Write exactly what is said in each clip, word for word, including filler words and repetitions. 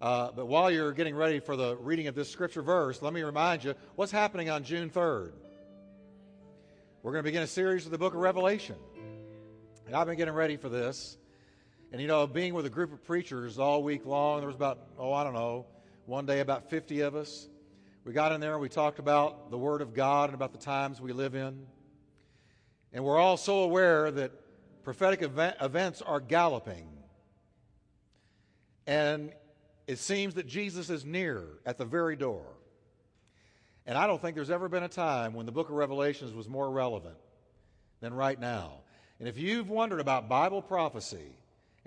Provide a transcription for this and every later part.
Uh, but while you're getting ready for the reading of this scripture verse, let me remind you what's happening on June third. We're going to begin a series of the book of Revelation. And I've been getting ready for this. And, you know, being with a group of preachers all week long, there was about, oh, I don't know, one day about fifty of us. We got in there and we talked about the Word of God and about the times we live in. And we're all so aware that prophetic event, events are galloping. And it seems that Jesus is near at the very door. And I don't think there's ever been a time when the book of Revelations was more relevant than right now. And if you've wondered about Bible prophecy,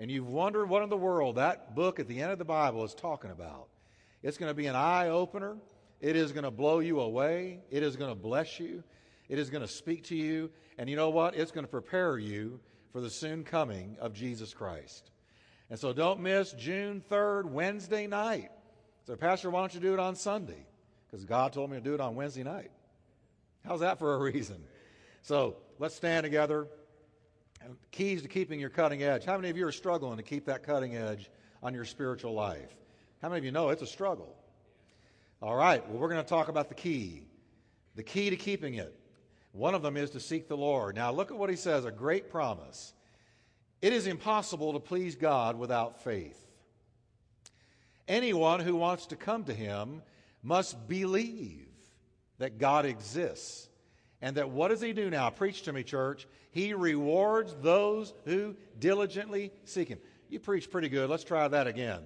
and you've wondered what in the world that book at the end of the Bible is talking about, it's going to be an eye-opener. It is going to blow you away. It is going to bless you. It is going to speak to you. And you know what? It's going to prepare you for the soon coming of Jesus Christ. And so don't miss June third, Wednesday night. So, Pastor, why don't you do it on Sunday? Because God told me to do it on Wednesday night. How's that for a reason? So let's stand together. Keys to keeping your cutting edge. How many of you are struggling to keep that cutting edge on your spiritual life? How many of you know it's a struggle? All right, well, we're going to talk about the key. The key to keeping it. One of them is to seek the Lord. Now, look at what he says, a great promise. It is impossible to please God without faith. Anyone who wants to come to him must believe that God exists. And that what does he do now? Preach to me, church. He rewards those who diligently seek him. You preach pretty good. Let's try that again.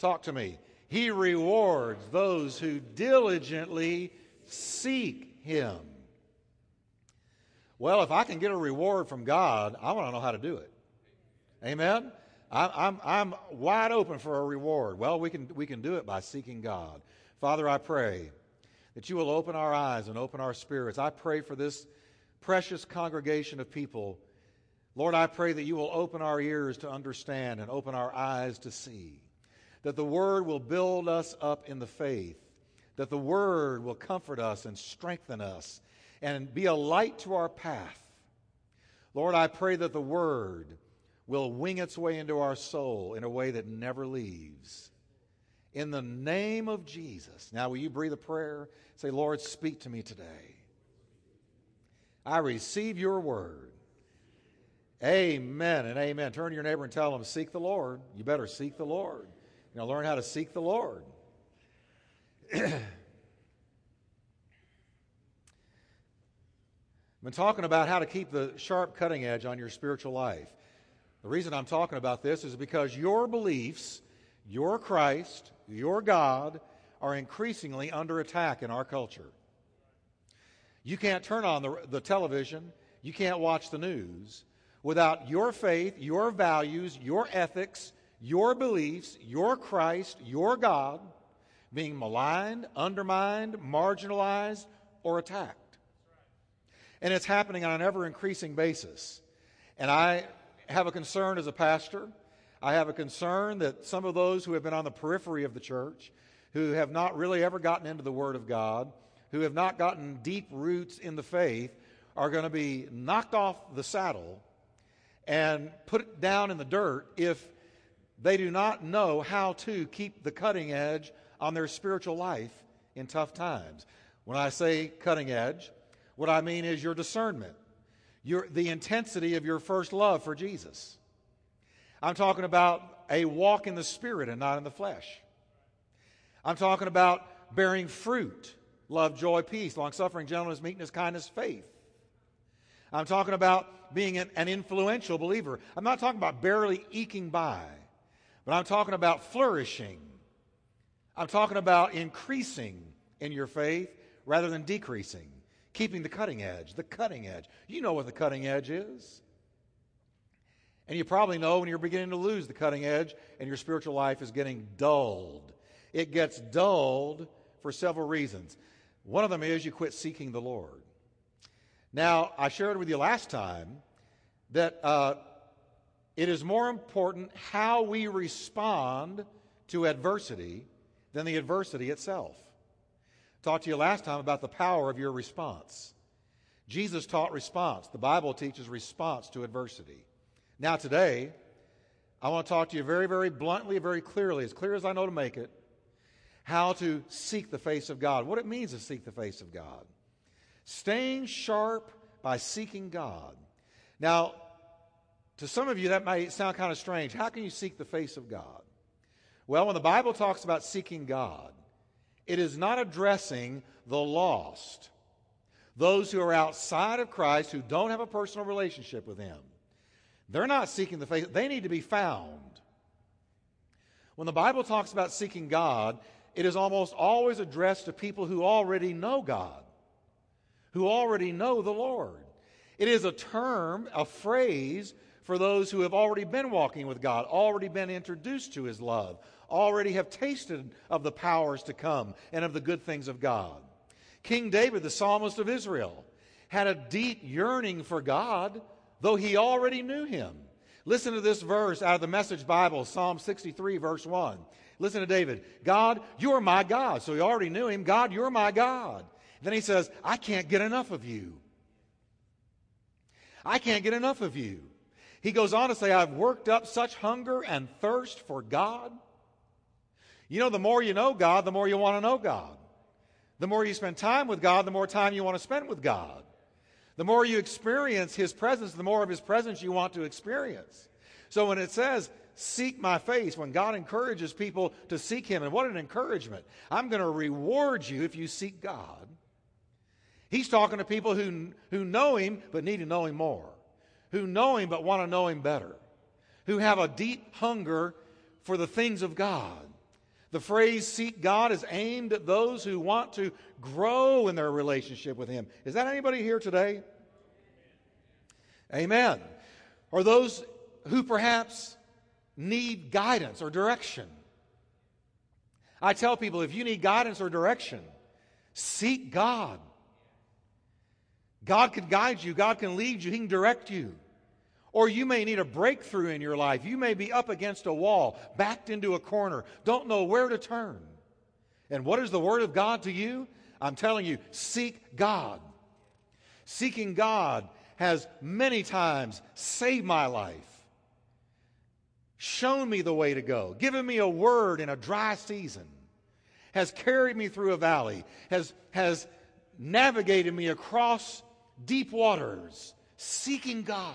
Talk to me. He rewards those who diligently seek him. Well, if I can get a reward from God, I want to know how to do it. Amen? I'm, I'm, I'm wide open for a reward. Well, we can, we can do it by seeking God. Father, I pray that you will open our eyes and open our spirits. I pray for this precious congregation of people. Lord, I pray that you will open our ears to understand and open our eyes to see. That the Word will build us up in the faith. That the Word will comfort us and strengthen us and be a light to our path. Lord, I pray that the Word will wing its way into our soul in a way that never leaves. In the name of Jesus. Now, will you breathe a prayer? Say, Lord, speak to me today. I receive your word. Amen and amen. Turn to your neighbor and tell them, seek the Lord. You better seek the Lord. You know, learn how to seek the Lord. I've been talking about how to keep the sharp cutting edge on your spiritual life. The reason I'm talking about this is because your beliefs, your Christ, your God, are increasingly under attack in our culture. You can't turn on the, the television, you can't watch the news without your faith, your values, your ethics, your beliefs, your Christ, your God being maligned, undermined, marginalized, or attacked. And it's happening on an ever-increasing basis. And I have a concern as a pastor. I have a concern that some of those who have been on the periphery of the church, who have not really ever gotten into the Word of God, who have not gotten deep roots in the faith, are going to be knocked off the saddle and put down in the dirt if they do not know how to keep the cutting edge on their spiritual life in tough times. When I say cutting edge, what I mean is your discernment, your the intensity of your first love for Jesus. I'm talking about a walk in the Spirit and not in the flesh. I'm talking about bearing fruit, love, joy, peace, long-suffering, gentleness, meekness, kindness, faith. I'm talking about being an, an influential believer. I'm not talking about barely eking by, but I'm talking about flourishing. I'm talking about increasing in your faith rather than decreasing, keeping the cutting edge, the cutting edge. You know what the cutting edge is. And you probably know when you're beginning to lose the cutting edge and your spiritual life is getting dulled. It gets dulled for several reasons. One of them is you quit seeking the Lord. Now, I shared with you last time that uh, it is more important how we respond to adversity than the adversity itself. Talked to you last time about the power of your response. Jesus taught response. The Bible teaches response to adversity. Now today, I want to talk to you very, very bluntly, very clearly, as clear as I know to make it, how to seek the face of God, what it means to seek the face of God. Staying sharp by seeking God. Now, to some of you, that might sound kind of strange. How can you seek the face of God? Well, when the Bible talks about seeking God, it is not addressing the lost, those who are outside of Christ, who don't have a personal relationship with Him. They're not seeking the face. They need to be found. When the Bible talks about seeking God, it is almost always addressed to people who already know God, who already know the Lord. It is a term, a phrase, for those who have already been walking with God, already been introduced to His love, already have tasted of the powers to come and of the good things of God. King David, the psalmist of Israel, had a deep yearning for God, though he already knew Him. Listen to this verse out of the Message Bible, Psalm sixty-three, verse one. Listen to David. God, you are my God. So he already knew Him. God, you're my God. Then he says, I can't get enough of you. I can't get enough of you. He goes on to say, I've worked up such hunger and thirst for God. You know, the more you know God, the more you want to know God. The more you spend time with God, the more time you want to spend with God. The more you experience His presence, the more of His presence you want to experience. So when it says, seek my face, when God encourages people to seek Him, and what an encouragement. I'm going to reward you if you seek God. He's talking to people who, who know Him but need to know Him more, who know Him but want to know Him better, who have a deep hunger for the things of God. The phrase seek God is aimed at those who want to grow in their relationship with Him. Is that anybody here today? Amen. Or those who perhaps need guidance or direction. I tell people, if you need guidance or direction, seek God. God can guide you. God can lead you. He can direct you. Or you may need a breakthrough in your life. You may be up against a wall, backed into a corner, don't know where to turn. And what is the Word of God to you? I'm telling you, seek God. Seeking God has many times saved my life, shown me the way to go, given me a word in a dry season, has carried me through a valley, has, has navigated me across deep waters, seeking God.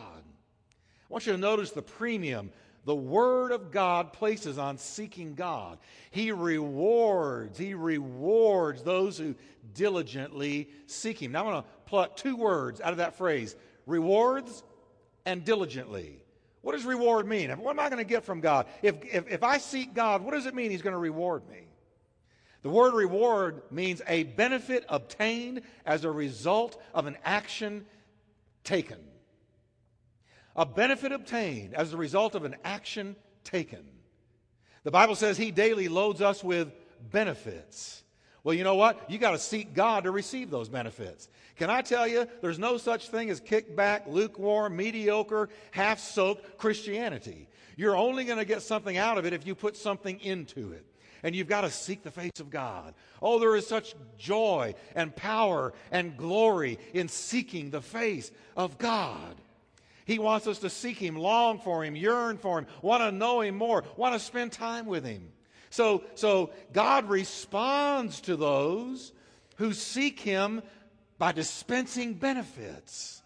I want you to notice the premium the Word of God places on seeking God. He rewards, He rewards those who diligently seek Him. Now I want to pluck two words out of that phrase, rewards and diligently. What does reward mean? What am I going to get from God? If, if, if I seek God, what does it mean He's going to reward me? The word reward means a benefit obtained as a result of an action taken. A benefit obtained as a result of an action taken. The Bible says He daily loads us with benefits. Well, you know what? You got to seek God to receive those benefits. Can I tell you, there's no such thing as kickback, lukewarm, mediocre, half-soaked Christianity. You're only going to get something out of it if you put something into it. And you've got to seek the face of God. Oh, there is such joy and power and glory in seeking the face of God. He wants us to seek Him, long for Him, yearn for Him, want to know Him more, want to spend time with Him. So, so God responds to those who seek Him by dispensing benefits.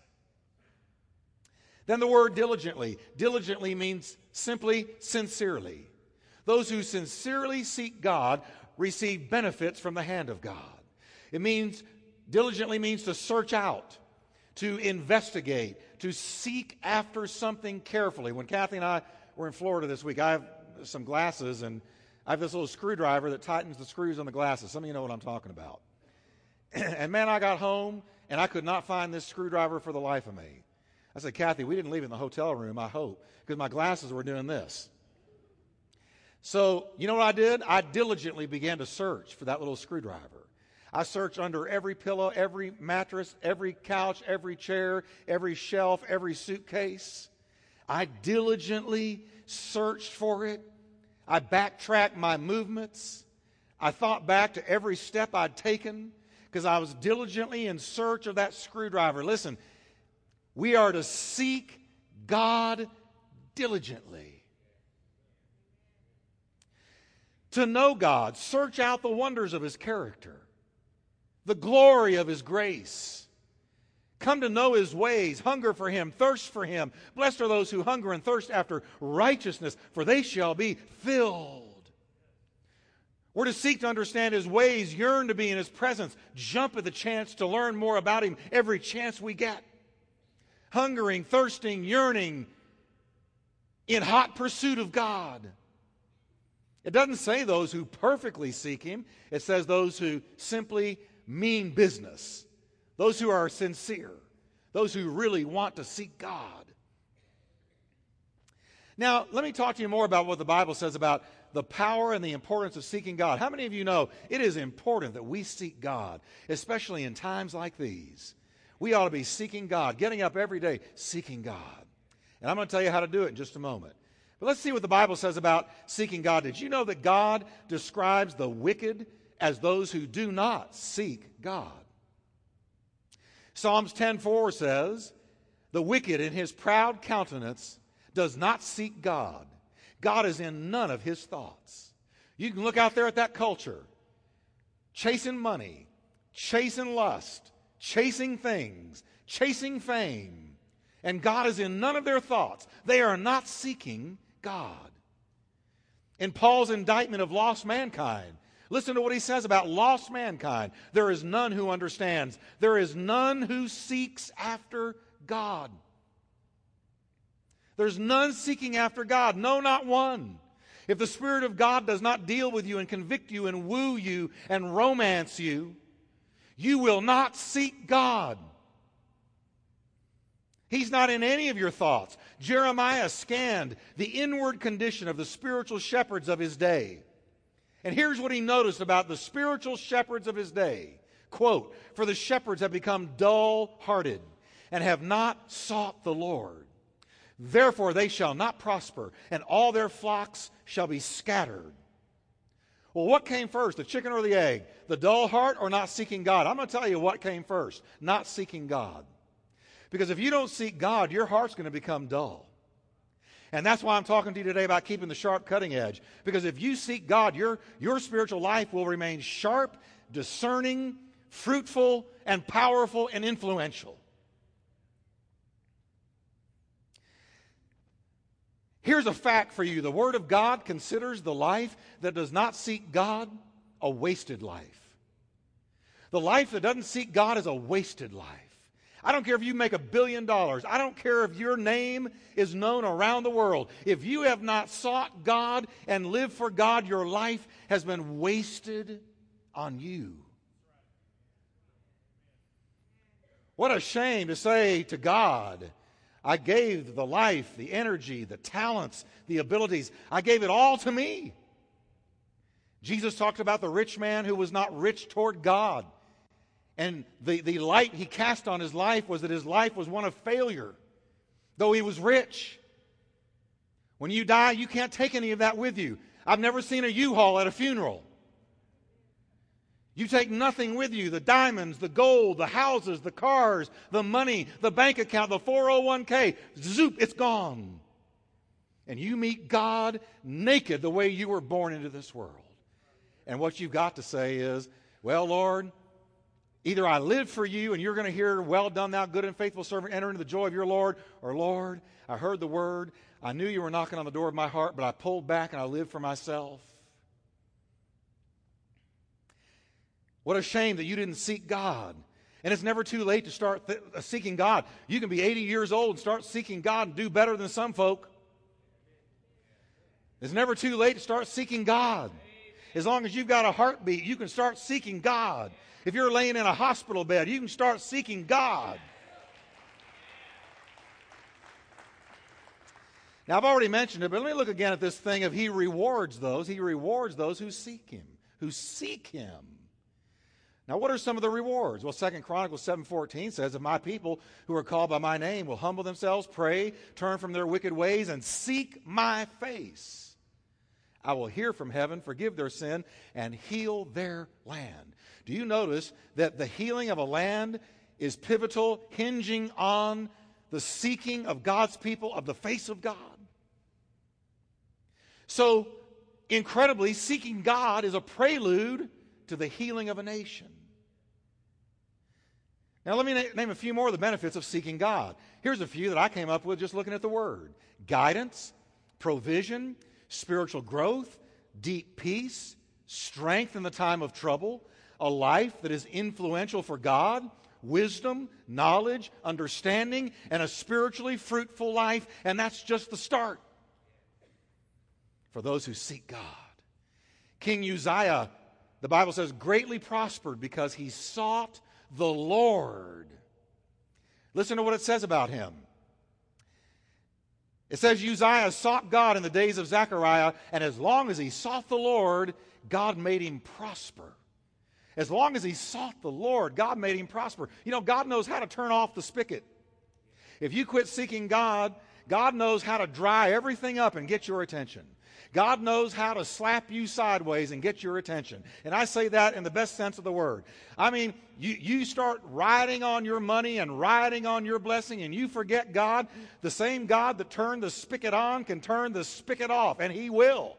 Then the word diligently. Diligently means simply sincerely. Those who sincerely seek God receive benefits from the hand of God. It means, diligently means to search out, to investigate, to seek after something carefully. When Kathy and I were in Florida this week, I have some glasses, and I have this little screwdriver that tightens the screws on the glasses. Some of you know what I'm talking about. And man, I got home, and I could not find this screwdriver for the life of me. I said, Kathy, we didn't leave it in the hotel room, I hope, because my glasses were doing this. So you know what I did? I diligently began to search for that little screwdriver. I searched under every pillow, every mattress, every couch, every chair, every shelf, every suitcase. I diligently searched for it. I backtracked my movements. I thought back to every step I'd taken because I was diligently in search of that screwdriver. Listen, we are to seek God diligently. to know God, search out the wonders of His character, the glory of His grace. Come to know His ways, hunger for Him, thirst for Him. Blessed are those who hunger and thirst after righteousness, for they shall be filled. We're to seek to understand His ways, yearn to be in His presence, jump at the chance to learn more about Him every chance we get. Hungering, thirsting, yearning in hot pursuit of God. It doesn't say those who perfectly seek Him. It says those who simply mean business. Those who are sincere. Those who really want to seek God. Now, let me talk to you more about what the Bible says about the power and the importance of seeking God. How many of you know it is important that we seek God, especially in times like these? We ought to be seeking God, getting up every day, seeking God. And I'm going to tell you how to do it in just a moment. But let's see what the Bible says about seeking God. Did you know that God describes the wicked as those who do not seek God? Psalms ten four says, "The wicked in his proud countenance does not seek God. God is in none of his thoughts." You can look out there at that culture, chasing money, chasing lust, chasing things, chasing fame, and God is in none of their thoughts. They are not seeking God. In Paul's indictment of lost mankind, listen to what he says about lost mankind. There is none who understands. There is none who seeks after God. There's none seeking after God. No, not one. If the Spirit of God does not deal with you and convict you and woo you and romance you, you will not seek God. He's not in any of your thoughts. Jeremiah scanned the inward condition of the spiritual shepherds of his day. And here's what he noticed about the spiritual shepherds of his day. Quote, "For the shepherds have become dull-hearted and have not sought the Lord. Therefore they shall not prosper, and all their flocks shall be scattered." Well, what came first, the chicken or the egg? The dull heart or not seeking God? I'm going to tell you what came first, not seeking God. Because if you don't seek God, your heart's going to become dull. And that's why I'm talking to you today about keeping the sharp cutting edge. Because if you seek God, your, your spiritual life will remain sharp, discerning, fruitful, and powerful and influential. Here's a fact for you. The Word of God considers the life that does not seek God a wasted life. The life that doesn't seek God is a wasted life. I don't care if you make a billion dollars. I don't care if your name is known around the world. If you have not sought God and lived for God, your life has been wasted on you. What a shame to say to God, "I gave the life, the energy, the talents, the abilities. I gave it all to me." Jesus talked about the rich man who was not rich toward God. And the, the light he cast on his life was that his life was one of failure, though he was rich. When you die, you can't take any of that with you. I've never seen a U-Haul at a funeral. You take nothing with you, the diamonds, the gold, the houses, the cars, the money, the bank account, the four oh one k, zoop, it's gone. And you meet God naked the way you were born into this world. And what you've got to say is, "Well, Lord, either I live for you," and you're going to hear, "Well done, thou good and faithful servant, enter into the joy of your Lord," or, "Lord, I heard the word, I knew you were knocking on the door of my heart, but I pulled back and I lived for myself." What a shame that you didn't seek God. And it's never too late to start th- seeking God. You can be eighty years old and start seeking God and do better than some folk. It's never too late to start seeking God. As long as you've got a heartbeat, you can start seeking God. If you're laying in a hospital bed, you can start seeking God. Now, I've already mentioned it, but let me look again at this thing of He rewards those. He rewards those who seek Him, who seek Him. Now, what are some of the rewards? Well, Second Chronicles seven fourteen says, "If my people who are called by my name will humble themselves, pray, turn from their wicked ways, and seek my face, I will hear from heaven, forgive their sin, and heal their land." Do you notice that the healing of a land is pivotal, hinging on the seeking of God's people of the face of God? So, Incredibly, seeking God is a prelude to the healing of a nation. Now, let me na- name a few more of the benefits of seeking God. Here's a few that I came up with just looking at the Word. Guidance, provision, spiritual growth, deep peace, strength in the time of trouble, a life that is influential for God, wisdom, knowledge, understanding, and a spiritually fruitful life. And that's just the start for those who seek God. King Uzziah, the Bible says, greatly prospered because he sought the Lord. Listen to what it says about him. It says, Uzziah sought God in the days of Zechariah, and as long as he sought the Lord, God made him prosper. As long as he sought the Lord, God made him prosper. You know, God knows how to turn off the spigot. If you quit seeking God, God knows how to dry everything up and get your attention. God knows how to slap you sideways and get your attention. And I say that in the best sense of the word. I mean, you, you start riding on your money and riding on your blessing, and you forget God. The same God that turned the spigot on can turn the spigot off, and he will.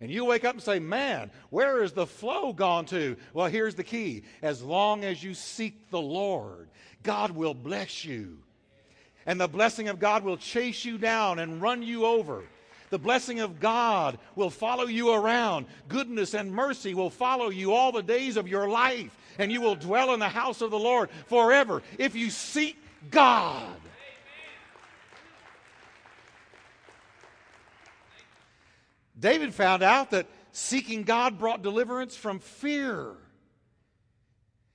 And you wake up and say, man, where is the flow gone to? Well, here's the key. As long as you seek the Lord, God will bless you. And the blessing of God will chase you down and run you over. The blessing of God will follow you around. Goodness and mercy will follow you all the days of your life. And you will dwell in the house of the Lord forever if you seek God. Amen. David found out that seeking God brought deliverance from fear.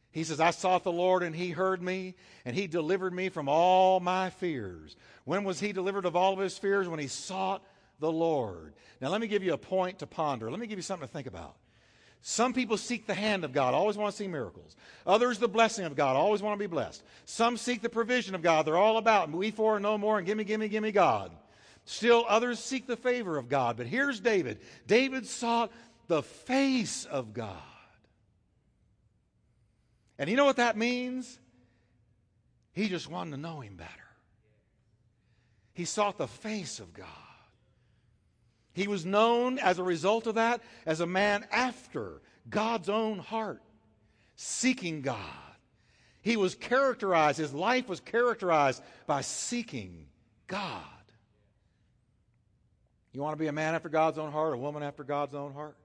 He says, I sought the Lord and he heard me and he delivered me from all my fears. When was he delivered of all of his fears? When he sought the Lord. Now let me give you a point to ponder. Let me give you something to think about. Some people seek the hand of God, always want to see miracles. Others the blessing of God, always want to be blessed. Some seek the provision of God. They're all about we for and no more and gimme, gimme, gimme God. Still others seek the favor of God. But here's David. David sought the face of God. And you know what that means? He just wanted to know him better. He sought the face of God. He was known as a result of that as a man after God's own heart, seeking God. He was characterized, his life was characterized by seeking God. You want to be a man after God's own heart, a woman after God's own heart?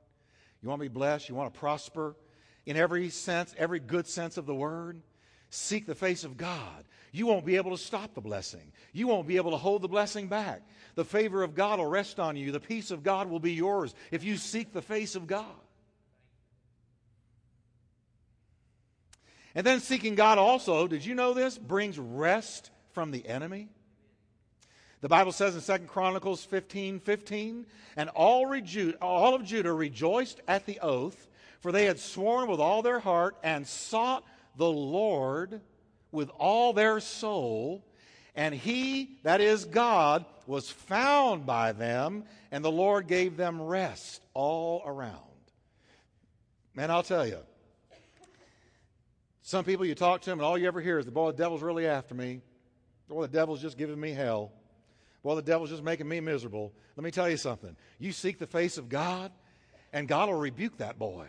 You want to be blessed, you want to prosper in every sense, every good sense of the word? Seek the face of God. You won't be able to stop the blessing. You won't be able to hold the blessing back. The favor of God will rest on you. The peace of God will be yours if you seek the face of God. And then seeking God also, did you know this, brings rest from the enemy? The Bible says in Second Chronicles fifteen fifteen, and all, reju- all of Judah rejoiced at the oath, for they had sworn with all their heart and sought the Lord with all their soul, and he, that is God, was found by them, and the Lord gave them rest all around. Man, I'll tell you, some people you talk to them and all you ever hear is, boy, the devil's really after me. Boy, the devil's just giving me hell. Boy, the devil's just making me miserable. Let me tell you something. You seek the face of God, and God will rebuke that boy.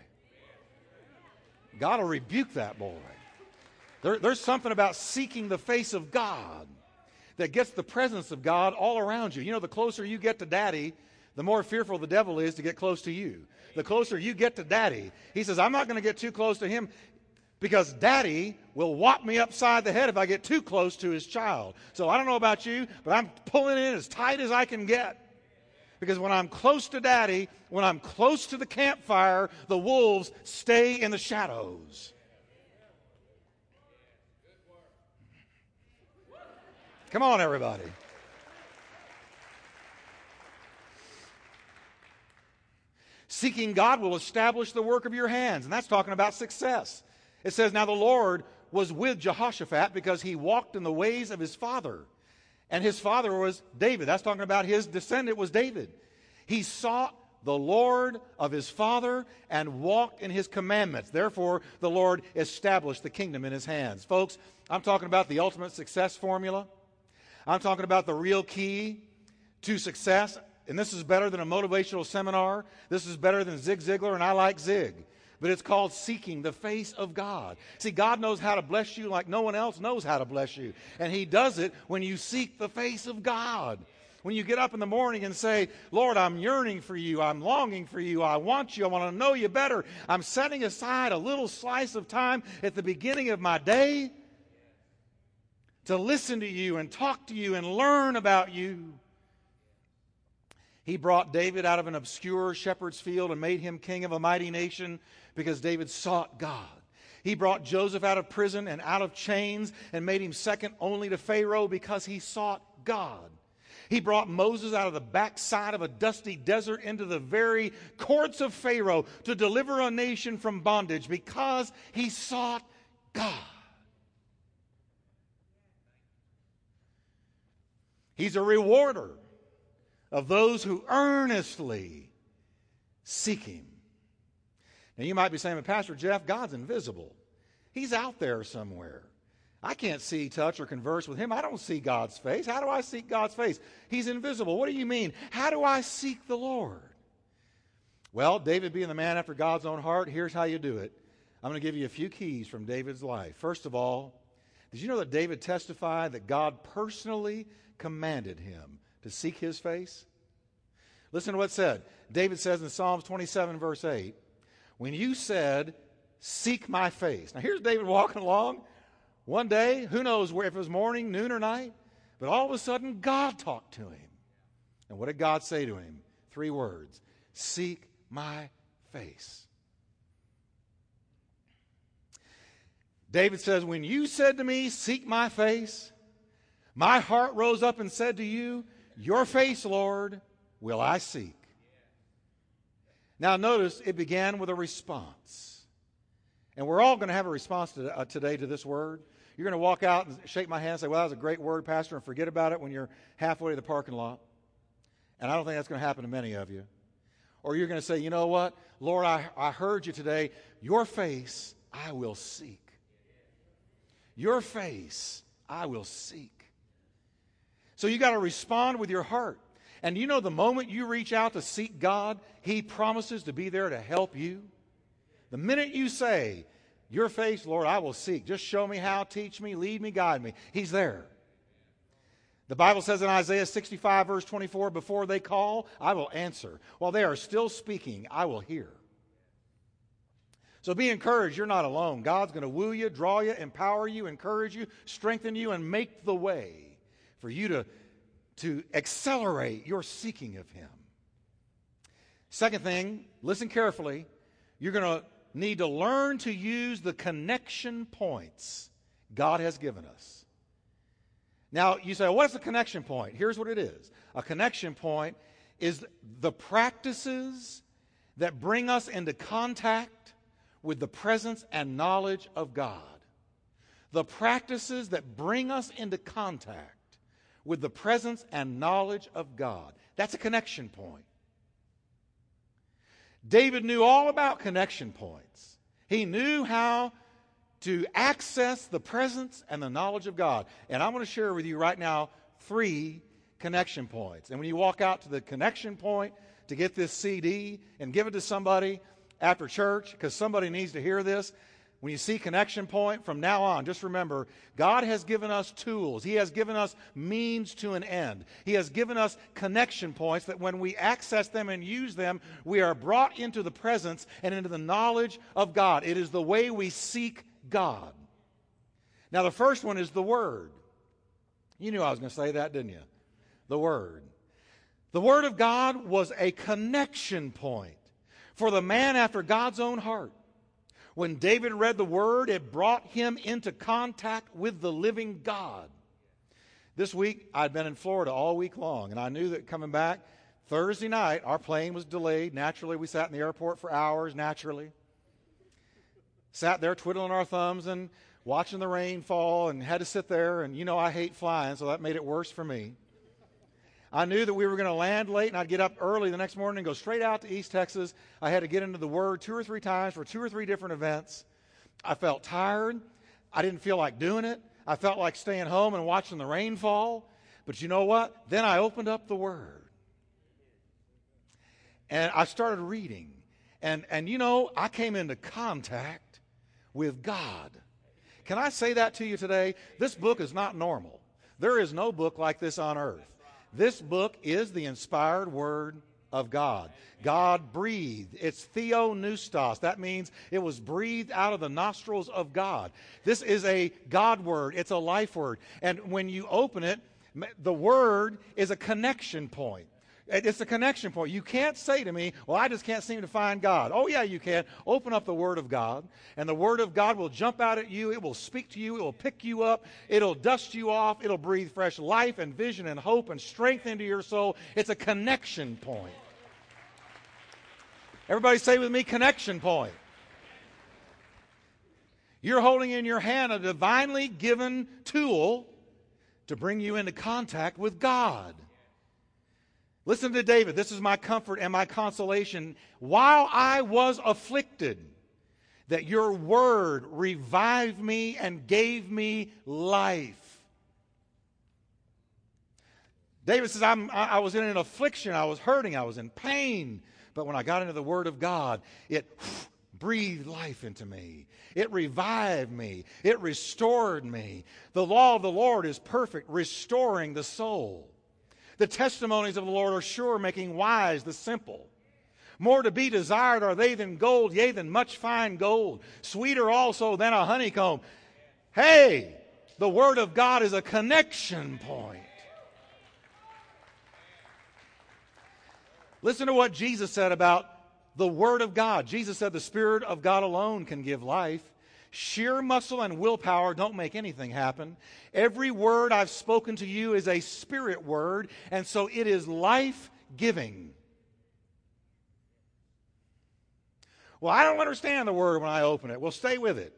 God will rebuke that boy. There, there's something about seeking the face of God that gets the presence of God all around you. You know, the closer you get to Daddy, the more fearful the devil is to get close to you. The closer you get to Daddy, he says, I'm not going to get too close to him because Daddy will whop me upside the head if I get too close to his child. So I don't know about you, but I'm pulling in as tight as I can get. Because when I'm close to Daddy, when I'm close to the campfire, the wolves stay in the shadows. Come on, everybody. Seeking God will establish the work of your hands. And that's talking about success. It says, now the Lord was with Jehoshaphat because he walked in the ways of his father. And his father was David. That's talking about his descendant was David. He sought the Lord of his father and walked in his commandments. Therefore, the Lord established the kingdom in his hands. Folks, I'm talking about the ultimate success formula. I'm talking about the real key to success. and this is better than a motivational seminar. This is better than Zig Ziglar, and I like Zig. But it's called seeking the face of God. See, God knows how to bless you like no one else knows how to bless you. And He does it when you seek the face of God. When you get up in the morning and say, Lord, I'm yearning for you. I'm longing for you. I want you. I want to know you better. I'm setting aside a little slice of time at the beginning of my day to listen to you and talk to you and learn about you. He brought David out of an obscure shepherd's field and made him king of a mighty nation because David sought God. He brought Joseph out of prison and out of chains and made him second only to Pharaoh because he sought God. He brought Moses out of the backside of a dusty desert into the very courts of Pharaoh to deliver a nation from bondage because he sought God. He's a rewarder of those who earnestly seek Him. Now you might be saying, Pastor Jeff, God's invisible. He's out there somewhere. I can't see, touch, or converse with Him. I don't see God's face. How do I seek God's face? He's invisible. What do you mean? How do I seek the Lord? Well, David being the man after God's own heart, here's how you do it. I'm going to give you a few keys from David's life. First of all, did you know that David testified that God personally commanded him to seek His face? Listen to what's said. David says in Psalms twenty-seven, verse eight, when you said, seek my face. Now here's David walking along. One day, who knows where, if it was morning, noon, or night, but all of a sudden God talked to him. And what did God say to him? Three words. Seek my face. David says, when you said to me, seek my face, my heart rose up and said to you, your face, Lord, will I seek. Now notice, it began with a response. And we're all going to have a response to, uh, today to this word. You're going to walk out and shake my hand and say, well, that was a great word, Pastor, and forget about it when you're halfway to the parking lot. And I don't think that's going to happen to many of you. Or you're going to say, you know what, Lord, I, I heard you today. Your face I will seek. Your face I will seek. So you got to respond with your heart. And you know the moment you reach out to seek God, He promises to be there to help you. The minute you say, your face, Lord, I will seek. Just show me how, teach me, lead me, guide me. He's there. The Bible says in Isaiah sixty-five, verse twenty-four, before they call, I will answer. While they are still speaking, I will hear. So be encouraged. You're not alone. God's going to woo you, draw you, empower you, encourage you, strengthen you, and make the way for you to, to accelerate your seeking of Him. Second thing, listen carefully. You're going to need to learn to use the connection points God has given us. Now, you say, what's a connection point? Here's what it is. A connection point is the practices that bring us into contact with the presence and knowledge of God. The practices that bring us into contact with the presence and knowledge of God. That's a connection point. David knew all about connection points. He knew how to access the presence and the knowledge of God. And I'm going to share with you right now three connection points. And when you walk out to the connection point to get this C D and give it to somebody after church, because somebody needs to hear this, when you see connection point, from now on, just remember, God has given us tools. He has given us means to an end. He has given us connection points that when we access them and use them, we are brought into the presence and into the knowledge of God. It is the way we seek God. Now, the first one is the Word. You knew I was going to say that, didn't you? The Word. The Word of God was a connection point for the man after God's own heart. When David read the Word, it brought him into contact with the living God. This week, I'd been in Florida all week long, and I knew that coming back Thursday night, our plane was delayed. Naturally, we sat in the airport for hours, naturally. Sat there twiddling our thumbs and watching the rain fall and had to sit there, and you know I hate flying, so that made it worse for me. I knew that we were going to land late, and I'd get up early the next morning and go straight out to East Texas. I had to get into the Word two or three times for two or three different events. I felt tired. I didn't feel like doing it. I felt like staying home and watching the rain fall. But you know what? Then I opened up the Word. And I started reading. And, and you know, I came into contact with God. Can I say that to you today? This book is not normal. There is no book like this on earth. This book is the inspired Word of God. God breathed. It's theonoustos. That means it was breathed out of the nostrils of God. This is a God word. It's a life word. And when you open it, the Word is a connection point. It's a connection point. You can't say to me, well, I just can't seem to find God. Oh, yeah, you can. Open up the Word of God, and the Word of God will jump out at you. It will speak to you. It will pick you up. It'll dust you off. It'll breathe fresh life and vision and hope and strength into your soul. It's a connection point. Everybody say with me, connection point. You're holding in your hand a divinely given tool to bring you into contact with God. Listen to David. This is my comfort and my consolation. While I was afflicted, that your word revived me and gave me life. David says, I'm, I was in an affliction. I was hurting. I was in pain. But when I got into the Word of God, it breathed life into me. It revived me. It restored me. The law of the Lord is perfect, restoring the soul. The testimonies of the Lord are sure, making wise the simple. More to be desired are they than gold, yea, than much fine gold. Sweeter also than a honeycomb. Hey, the Word of God is a connection point. Listen to what Jesus said about the Word of God. Jesus said the Spirit of God alone can give life. Sheer muscle and willpower don't make anything happen. Every word I've spoken to you is a spirit word, and so it is life-giving. Well, I don't understand the Word when I open it. Well, stay with it.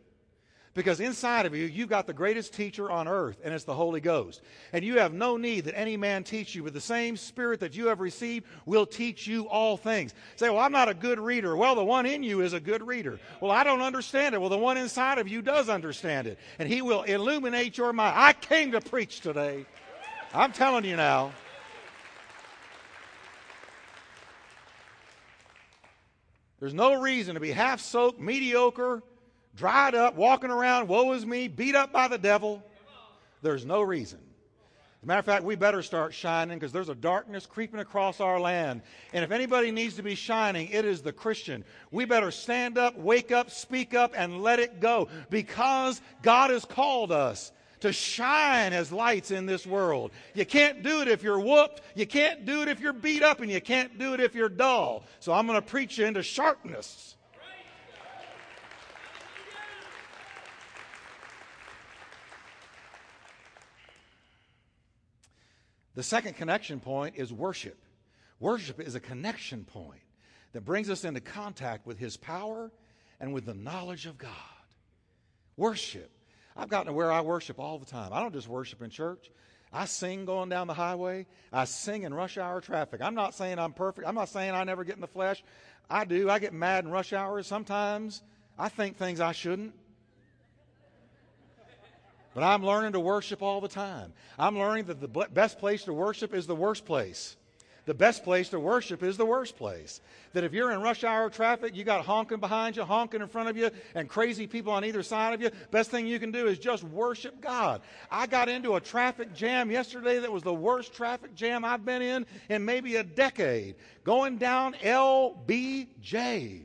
Because inside of you, you've got the greatest teacher on earth, and it's the Holy Ghost. And you have no need that any man teach you, but the same Spirit that you have received will teach you all things. Say, well, I'm not a good reader. Well, the one in you is a good reader. Well, I don't understand it. Well, the one inside of you does understand it, and he will illuminate your mind. I came to preach today. I'm telling you now. There's no reason to be half-soaked, mediocre, dried up, walking around, woe is me, beat up by the devil. There's no reason. As a matter of fact, we better start shining because there's a darkness creeping across our land. And if anybody needs to be shining, it is the Christian. We better stand up, wake up, speak up, and let it go because God has called us to shine as lights in this world. You can't do it if you're whooped. You can't do it if you're beat up, and you can't do it if you're dull. So I'm going to preach you into sharpness. The second connection point is worship. Worship is a connection point that brings us into contact with His power and with the knowledge of God. Worship. I've gotten to where I worship all the time. I don't just worship in church. I sing going down the highway. I sing in rush hour traffic. I'm not saying I'm perfect. I'm not saying I never get in the flesh. I do. I get mad in rush hours. Sometimes I think things I shouldn't. But I'm learning to worship all the time. I'm learning that the best place to worship is the worst place. The best place to worship is the worst place. That if you're in rush hour traffic, you got honking behind you, honking in front of you, and crazy people on either side of you, best thing you can do is just worship God. I got into a traffic jam yesterday that was the worst traffic jam I've been in in maybe a decade. Going down L B J.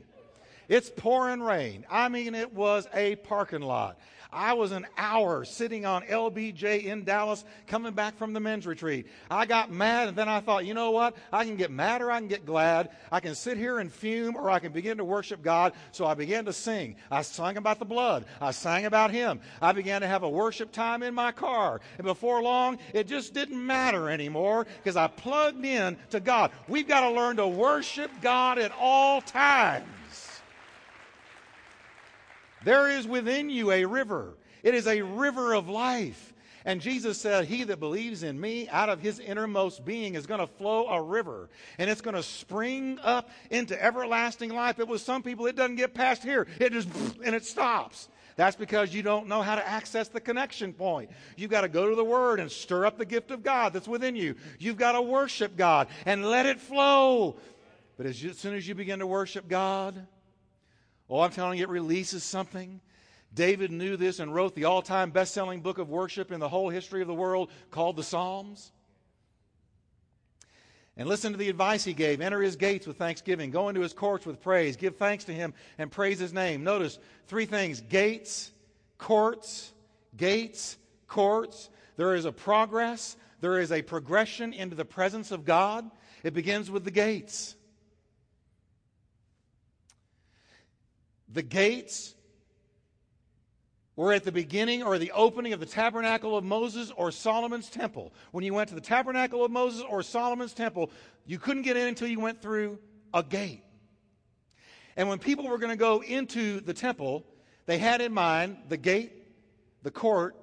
It's pouring rain. I mean, it was a parking lot. I was an hour sitting on L B J in Dallas coming back from the men's retreat. I got mad, and then I thought, you know what? I can get mad or I can get glad. I can sit here and fume or I can begin to worship God. So I began to sing. I sang about the blood. I sang about Him. I began to have a worship time in my car. And before long, it just didn't matter anymore because I plugged in to God. We've got to learn to worship God at all times. There is within you a river. It is a river of life. And Jesus said, he that believes in me, out of his innermost being is going to flow a river. And it's going to spring up into everlasting life. It was some people, it doesn't get past here. It just, and it stops. That's because you don't know how to access the connection point. You've got to go to the Word and stir up the gift of God that's within you. You've got to worship God and let it flow. But as, you, as soon as you begin to worship God, oh, I'm telling you, it releases something. David knew this and wrote the all-time best-selling book of worship in the whole history of the world called the Psalms. And listen to the advice he gave. Enter his gates with thanksgiving. Go into his courts with praise. Give thanks to him and praise his name. Notice three things. Gates, courts, gates, courts. There is a progress. There is a progression into the presence of God. It begins with the gates. The gates were at the beginning or the opening of the tabernacle of Moses or Solomon's temple. When you went to the tabernacle of Moses or Solomon's temple, you couldn't get in until you went through a gate. And when people were going to go into the temple, they had in mind the gate, the court,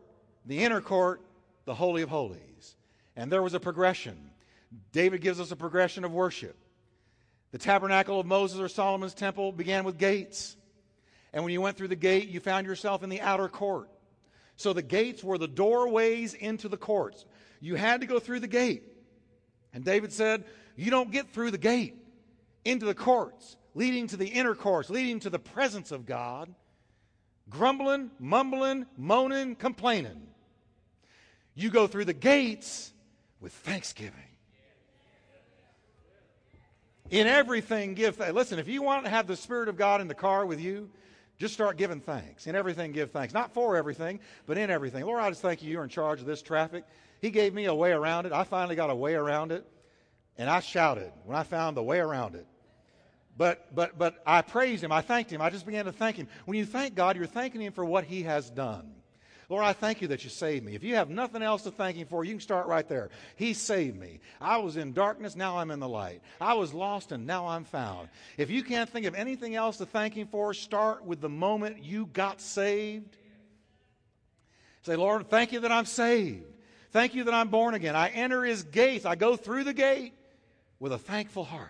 the inner court, the Holy of Holies. And there was a progression. David gives us a progression of worship. The tabernacle of Moses or Solomon's temple began with gates. And when you went through the gate, you found yourself in the outer court. So the gates were the doorways into the courts. You had to go through the gate. And David said, you don't get through the gate into the courts, leading to the inner courts, leading to the presence of God, grumbling, mumbling, moaning, complaining. You go through the gates with thanksgiving. In everything, give thanks. Listen, if you want to have the Spirit of God in the car with you, just start giving thanks. In everything, give thanks. Not for everything, but in everything. Lord, I just thank you. You're in charge of this traffic. He gave me a way around it. I finally got a way around it. And I shouted when I found the way around it. But but but I praised him. I thanked him. I just began to thank him. When you thank God, you're thanking him for what he has done. Lord, I thank you that you saved me. If you have nothing else to thank him for, you can start right there. He saved me. I was in darkness, now I'm in the light. I was lost, and now I'm found. If you can't think of anything else to thank him for, start with the moment you got saved. Say, Lord, thank you that I'm saved. Thank you that I'm born again. I enter his gates. I go through the gate with a thankful heart.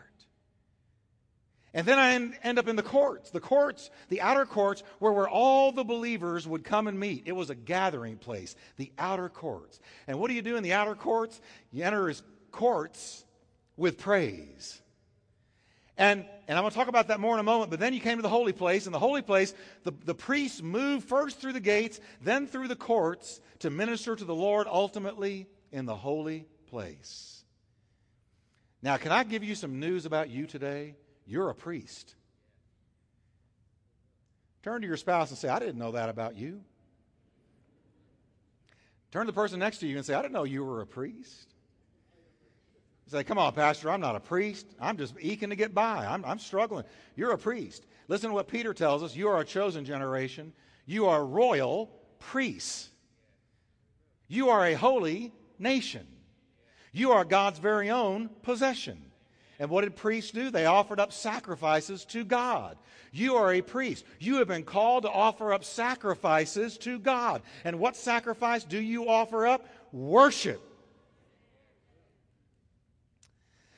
And then I end, end up in the courts, the courts, the outer courts, where, where all the believers would come and meet. It was a gathering place, the outer courts. And what do you do in the outer courts? You enter his courts with praise. And, and I'm going to talk about that more in a moment, but then you came to the holy place. In the holy place, the, the priests moved first through the gates, then through the courts to minister to the Lord ultimately in the holy place. Now, can I give you some news about you today? You're a priest. Turn to your spouse and say, I didn't know that about you. Turn to the person next to you and say, I didn't know you were a priest. Say, come on, Pastor, I'm not a priest. I'm just eking to get by. I'm, I'm struggling. You're a priest. Listen to what Peter tells us. You are a chosen generation. You are royal priests. You are a holy nation. You are God's very own possession. And what did priests do? They offered up sacrifices to God. You are a priest. You have been called to offer up sacrifices to God. And what sacrifice do you offer up? Worship.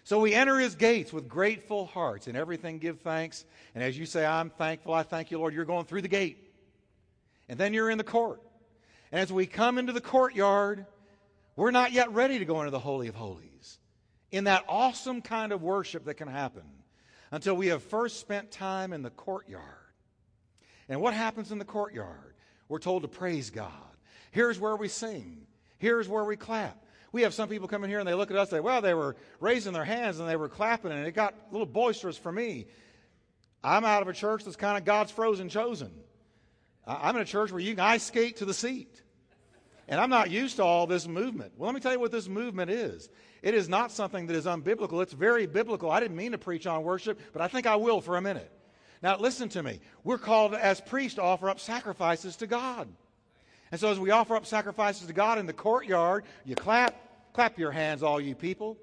So we enter his gates with grateful hearts. In everything give thanks. And as you say, I'm thankful, I thank you, Lord, you're going through the gate. And then you're in the court. And as we come into the courtyard, we're not yet ready to go into the Holy of Holies, in that awesome kind of worship that can happen, until we have first spent time in the courtyard. And what happens in the courtyard? We're told to praise God. Here's where we sing. Here's where we clap. We have some people come in here and they look at us and say, well, they were raising their hands and they were clapping and it got a little boisterous for me. I'm out of a church that's kind of God's frozen chosen. I'm in a church where you can ice skate to the seat. And I'm not used to all this movement. Well, let me tell you what this movement is. It is not something that is unbiblical. It's very biblical. I didn't mean to preach on worship, but I think I will for a minute. Now, listen to me. We're called as priests to offer up sacrifices to God. And so as we offer up sacrifices to God in the courtyard, you clap. Clap your hands, all you people.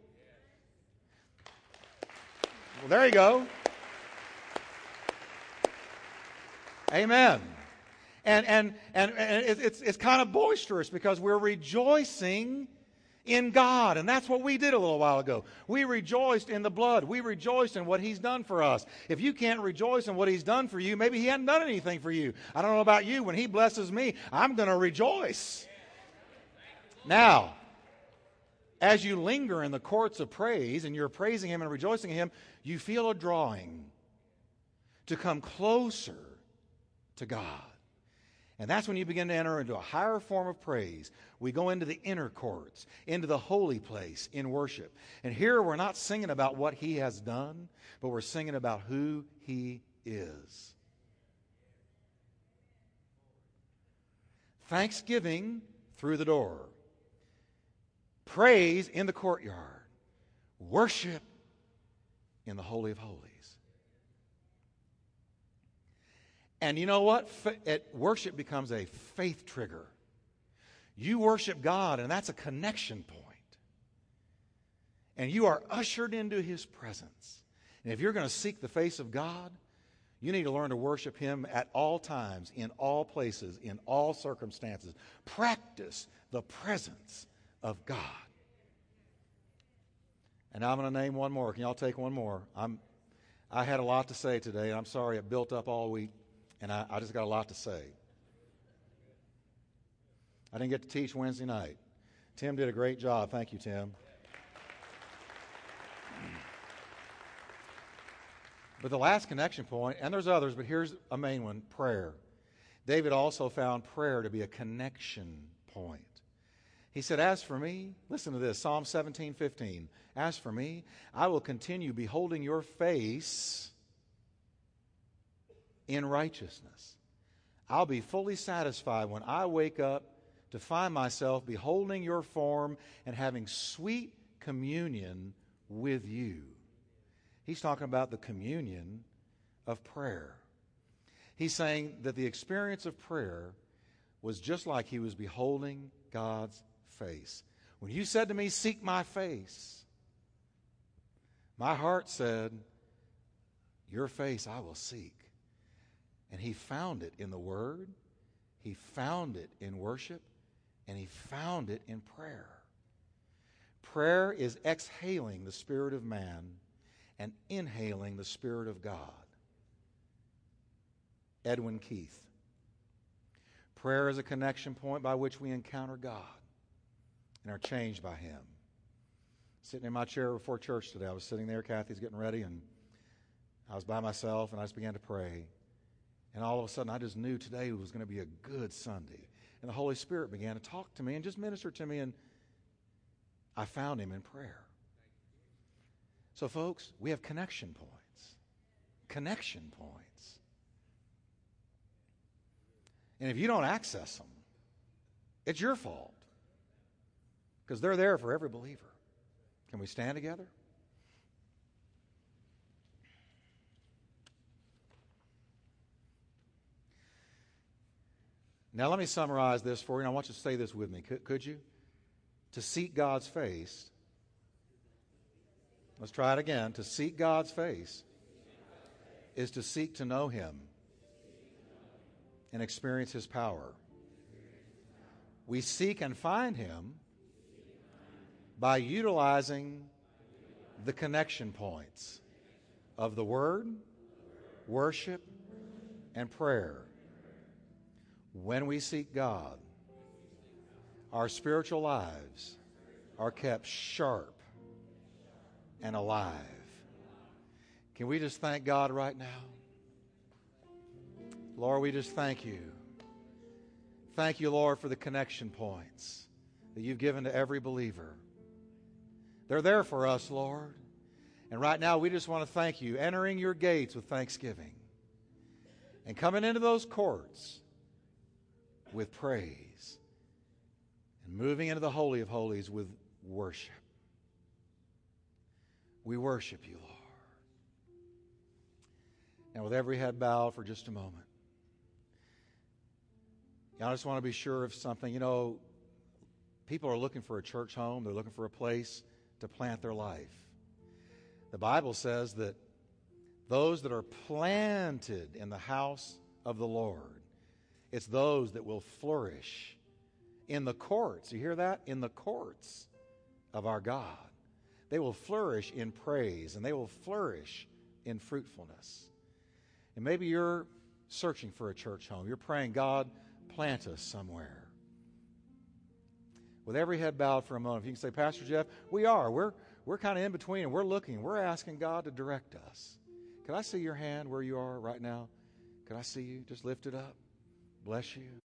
Well, there you go. Amen. And and and, and it's, it's kind of boisterous because we're rejoicing in God. And that's what we did a little while ago. We rejoiced in the blood. We rejoiced in what he's done for us. If you can't rejoice in what he's done for you, maybe he hadn't done anything for you. I don't know about you. When he blesses me, I'm going to rejoice. Now, as you linger in the courts of praise and you're praising him and rejoicing in him, you feel a drawing to come closer to God. And that's when you begin to enter into a higher form of praise. We go into the inner courts, into the holy place in worship. And here we're not singing about what He has done, but we're singing about who He is. Thanksgiving through the door. Praise in the courtyard. Worship in the Holy of Holies. And you know what? F- worship becomes a faith trigger. You worship God, and that's a connection point. And you are ushered into His presence. And if you're going to seek the face of God, you need to learn to worship Him at all times, in all places, in all circumstances. Practice the presence of God. And I'm going to name one more. Can y'all take one more? I'm, I had a lot to say today. I'm sorry it built up all week. And I, I just got a lot to say. I didn't get to teach Wednesday night. Tim did a great job. Thank you, Tim. But the last connection point, and there's others, but here's a main one, prayer. David also found prayer to be a connection point. He said, as for me, listen to this, Psalm seventeen fifteen. As for me, I will continue beholding your face in righteousness. I'll be fully satisfied when I wake up to find myself beholding your form and having sweet communion with you. He's talking about the communion of prayer. He's saying that the experience of prayer was just like he was beholding God's face. When you said to me, seek my face, my heart said, your face I will seek. And he found it in the Word, he found it in worship, and he found it in prayer. Prayer is exhaling the spirit of man and inhaling the Spirit of God. Edwin Keith. Prayer is a connection point by which we encounter God and are changed by Him. Sitting in my chair before church today, I was sitting there, Kathy's getting ready, and I was by myself, and I just began to pray. And all of a sudden, I just knew today was going to be a good Sunday. And the Holy Spirit began to talk to me and just minister to me, and I found Him in prayer. So, folks, we have connection points. Connection points. And if you don't access them, it's your fault. Because they're there for every believer. Can we stand together? Now, let me summarize this for you, and I want you to say this with me. Could, could you? To seek God's face. Let's try it again. To seek God's face is to seek to know Him and experience His power. We seek and find Him by utilizing the connection points of the Word, worship, and prayer. When we seek God, our spiritual lives are kept sharp and alive. Can we just thank God right now? Lord, we just thank you. Thank you, Lord, for the connection points that you've given to every believer. They're there for us, Lord. And right now, we just want to thank you, entering your gates with thanksgiving and coming into those courts with praise and moving into the Holy of Holies with worship. We worship you, Lord. Now, with every head bowed for just a moment, I just want to be sure of something. You know, people are looking for a church home. They're looking for a place to plant their life. The Bible says that those that are planted in the house of the Lord, it's those that will flourish in the courts. You hear that? In the courts of our God. They will flourish in praise, and they will flourish in fruitfulness. And maybe you're searching for a church home. You're praying, God, plant us somewhere. With every head bowed for a moment, if you can say, Pastor Jeff, we are. We're, we're kind of in between, and we're looking. We're asking God to direct us. Can I see your hand where you are right now? Can I see you? Just lift it up. Bless you.